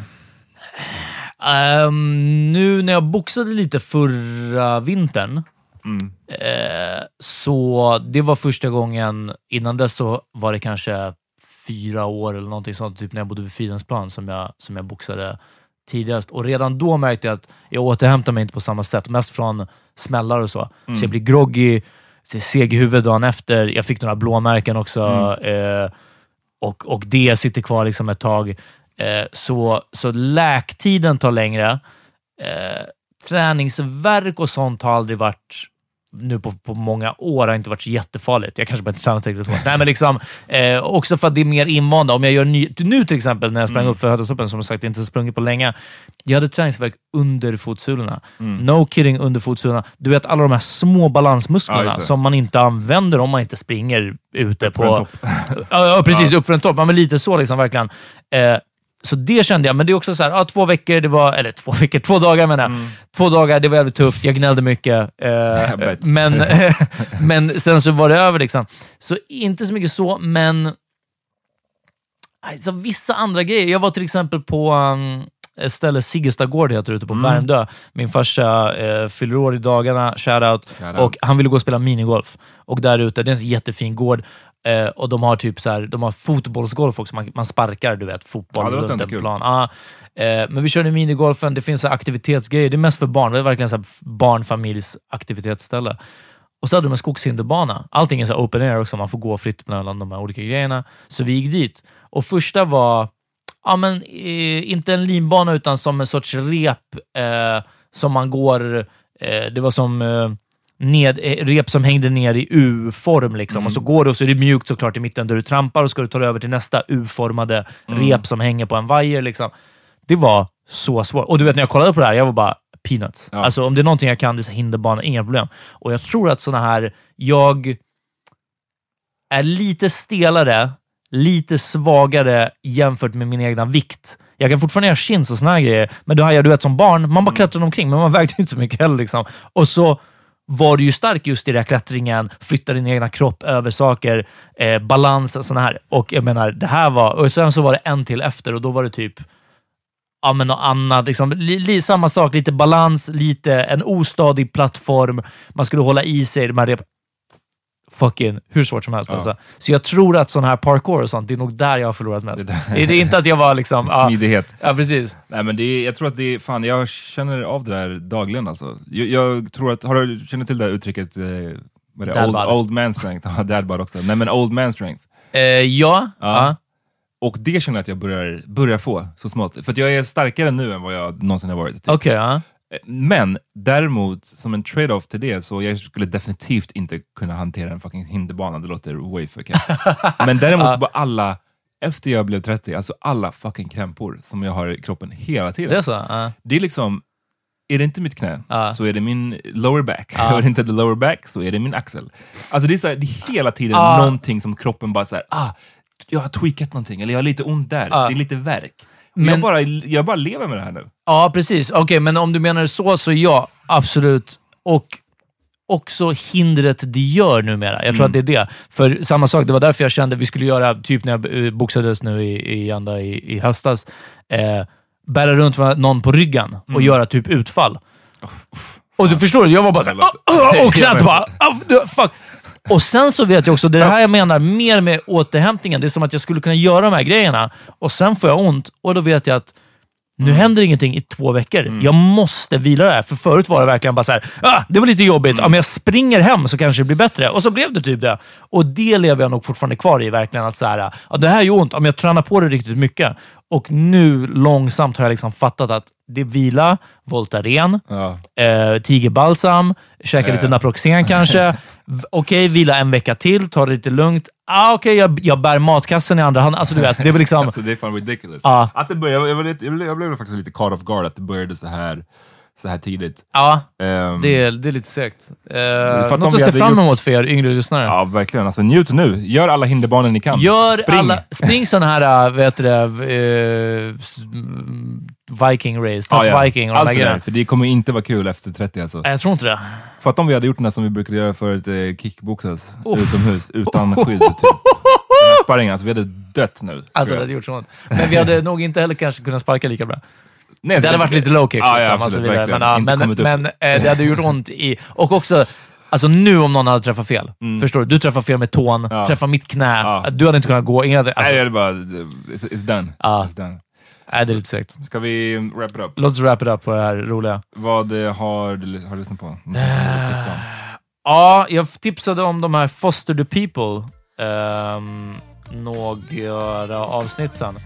Um, nu när jag boxade lite förra vintern mm. eh, så det var första gången. Innan dess så var det kanske fyra år eller någonting sånt, typ när jag bodde vid Fridhemsplan som jag, som jag boxade tidigast, och redan då märkte jag att jag återhämtar mig inte på samma sätt, mest från smällar och så, mm. så jag blir groggy, seg i huvudet dagen efter, jag fick några blåmärken också mm. eh, och, och det sitter kvar liksom ett tag. Så, så läktiden tar längre. Eh, träningsverk och sånt har aldrig varit, nu på, på många år har inte varit så jättefarligt. Jag kanske bara inte tränat riktigt hårt. Nej, men liksom, eh, också för att det är mer invanda. Om jag gör ny, nu till exempel när jag sprang mm. upp för högdagstoppen, som sagt inte sprungit på länge. Jag hade träningsverk under fotsulorna. Mm. No kidding, under fotsulorna. Du vet alla de här små balansmusklerna ah, som man inte använder om man inte springer ute upp på... Upp för en topp. Ja, precis. Upp för en topp. Ja, men lite så liksom verkligen. Eh, Så det kände jag, men det är också så här, ja, två veckor, det var, eller två veckor, två dagar menar jag. Mm. Två dagar, det var jävligt tufft, jag gnällde mycket. Eh, men, men sen så var det över liksom. Så inte så mycket så, men alltså, vissa andra grejer. Jag var till exempel på um, ett ställe, Siggestagård heter det, ute på mm. Värmdö. Min farsa eh, fyller år i dagarna, shoutout. Shout out. Och han ville gå och spela minigolf. Och där ute, det är en jättefin gård. Eh, och de har typ så här, de har fotbollsgolf också, man, man sparkar, du vet, fotboll, ja, runt en plan. Ah, eh, men vi körde minigolfen, det finns så här aktivitetsgrejer, det är mest för barn, det är verkligen så här barnfamiljs aktivitetsställe. Och så hade de en skogshinderbana, allting är så här open air också, man får gå fritt mellan de här olika grejerna. Så vi gick dit, och första var ja, men, eh, inte en linbana utan som en sorts rep eh, som man går, eh, det var som eh, ned, rep som hängde ner i U-form liksom. Mm. Och så går det, och så är det mjukt såklart i mitten där du trampar, och ska du ta över till nästa U-formade mm. rep som hänger på en vajer liksom. Det var så svårt. Och du vet, när jag kollade på det här, jag var bara peanuts. Ja. Alltså om det är någonting jag kan, det är så hinderbana, inga problem. Och jag tror att såna här, jag är lite stelare, lite svagare jämfört med min egna vikt. Jag kan fortfarande göra chins och såna här grejer, men då har jag, du vet, som barn, man bara klättrade omkring, men man vägde inte så mycket heller liksom. Och så var du ju stark just i den här klättringen, flytta din egna kropp över saker, eh, balans och sån här. Och jag menar, det här var, och sen så var det en till efter, och då var det typ ja, men något annat, liksom, li, li, samma sak, lite balans, lite en ostadig plattform, man skulle hålla i sig de här rep- fucking hur svårt som helst ja. Alltså. Så jag tror att sån här parkour och sånt, det är nog där jag har förlorat mest. Det, det är inte att jag var liksom smidighet. Ja, ja precis. Nej, men det är, jag tror att det är, fan, jag känner av det där dagligen alltså. Jag, jag tror att, har du känner till det uttrycket eh, vad är det? Old, old man strength. Ja, dad bod också. Nej, men old man strength. Eh, ja. Ja. Uh. Och det känner jag att jag börjar börjar få så smått, för att jag är starkare nu än vad jag någonsin har varit. Typ. Okej. Okay, uh. Men däremot, som en trade-off till det, så jag skulle definitivt inte kunna hantera en fucking hinderbana. Det låter way for cap. Men däremot ja. Bara alla, efter jag blev trettio, alltså alla fucking krämpor som jag har i kroppen hela tiden. Det är så? Ja. Det är liksom, är det inte mitt knä ja. Så är det min lower back. Ja. Är det inte the lower back så är det min axel. Alltså det är, så här, det är hela tiden ja. Någonting som kroppen bara så här, ah, jag har tweakat någonting eller jag har lite ont där. Ja. Det är lite värk. Men, jag, bara, jag bara lever med det här nu. Ja, precis. Okej, okay, men om du menar så, så ja, absolut. Och också hindret det gör numera. Jag tror mm. att det är det. För samma sak, det var därför jag kände att vi skulle göra, typ när jag boxades nu i, i ända i, i höstas, eh, bära runt någon på ryggen och mm. göra typ utfall. Oh, oh, och du förstår, jag var bara såhär, oh, oh, och knät bara, oh, fuck. Och sen så vet jag också, det är det här jag menar mer med återhämtningen. Det är som att jag skulle kunna göra de här grejerna och sen får jag ont och då vet jag att nu mm. händer ingenting i två veckor. Mm. Jag måste vila det här. För förut var det verkligen bara så här, ah, det var lite jobbigt. Mm. Ja, men jag springer hem så kanske det blir bättre. Och så blev det typ det. Och det lever jag nog fortfarande kvar i verkligen. Att så här, ah, det här gör ont. Ja, men jag tränar på det riktigt mycket. Och nu långsamt har jag liksom fattat att det är vila, Voltaren, ja. eh, tigerbalsam, käka äh. lite Naproxen kanske. Okej, vila en vecka till, ta det lite lugnt. Ah, okej, jag, jag bär matkassen i andra hand. Alltså du vet, det var liksom... alltså det är fan ridiculous. Ah. Att det började, jag, jag, jag, jag blev faktiskt lite caught off guard att det började så här, så här tidigt. Ja, ah, um, det, det är lite säkert. Uh, något att se fram emot för er yngre lyssnare. Ja, verkligen. Alltså njut nu. Gör alla hinderbanor ni kan. Gör spring. Alla, spring sån här, vet du det, uh, Viking Race. Ah, ja. Viking och allt det där, för det kommer inte vara kul efter trettio alltså. Jag tror inte det. För att om vi hade gjort den här som vi brukade göra förut, kickboxas oh. utomhus, utan skydd typ. Den här sparringen, alltså vi hade dött nu. Alltså det hade gjort sånt. Men vi hade nog inte heller kanske kunnat sparka lika bra. Nej, det hade varit lite low kicks ah, liksom, ja, absolut, alltså, men, men, men eh, det hade gjort ont i. Och också, alltså nu om någon hade träffat fel mm. förstår du, du träffar fel med tån ja. Träffar mitt knä, ja. Du hade inte kunnat gå inga, alltså. Nej, det är bara, it's, it's done, ah. it's done. Nej, det är lite säkert. Ska vi wrap it up? Låt oss wrap it up på det här roliga. Vad har du, har du lyssnat på? Ja, uh, ah, jag tipsade om de här Foster the People um, några avsnitt sen.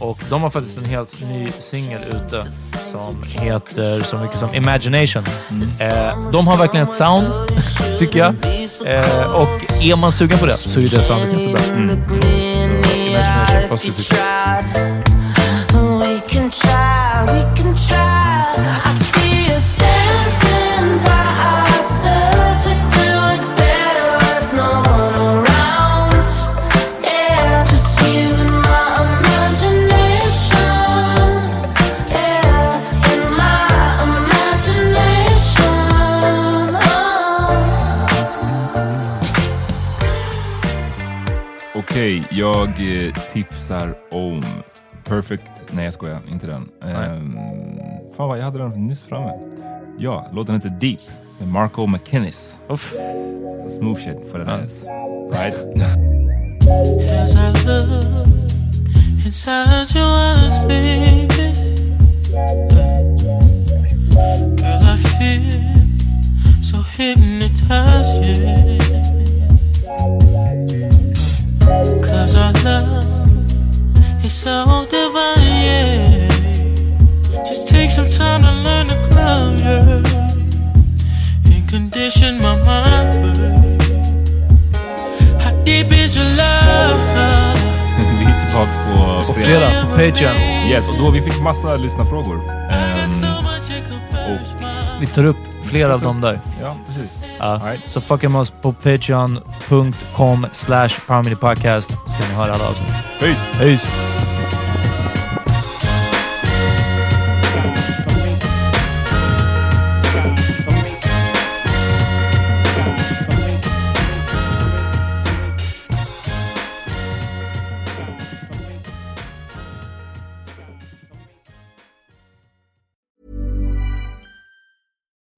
Och de har faktiskt en helt ny singel ute som heter så mycket som Imagination. Mm. Eh, de har verkligen ett sound, tycker jag. Eh, och är man sugen på det så är det soundet jättebra. Mm. Så Imagination, fast du okej, jag tipsar om Perfect. Nej, jag skojar. Inte den. Ehm, fan vad, jag hade den nyss framme. Ja, låten heter Deep med Marco McKinnis. Uff. Så smooth shit för den här. Right? As I look inside your eyes, baby, girl, I feel so hypnotized, yeah. Cause our love is so divine, yeah. Just take some time to learn to love, yeah. And condition my mind, baby. Deep is your love. Vi är tillbaka på fredag på Patreon. Yes, och då vi fick massa lyssnarfrågor. Um, vi tar upp flera av dem där. Ja, precis. Uh, right. Så fucka med oss på patreon.com slash Power Mini Podcast. Ska ni höra alla avsnitt. Peace. Peace.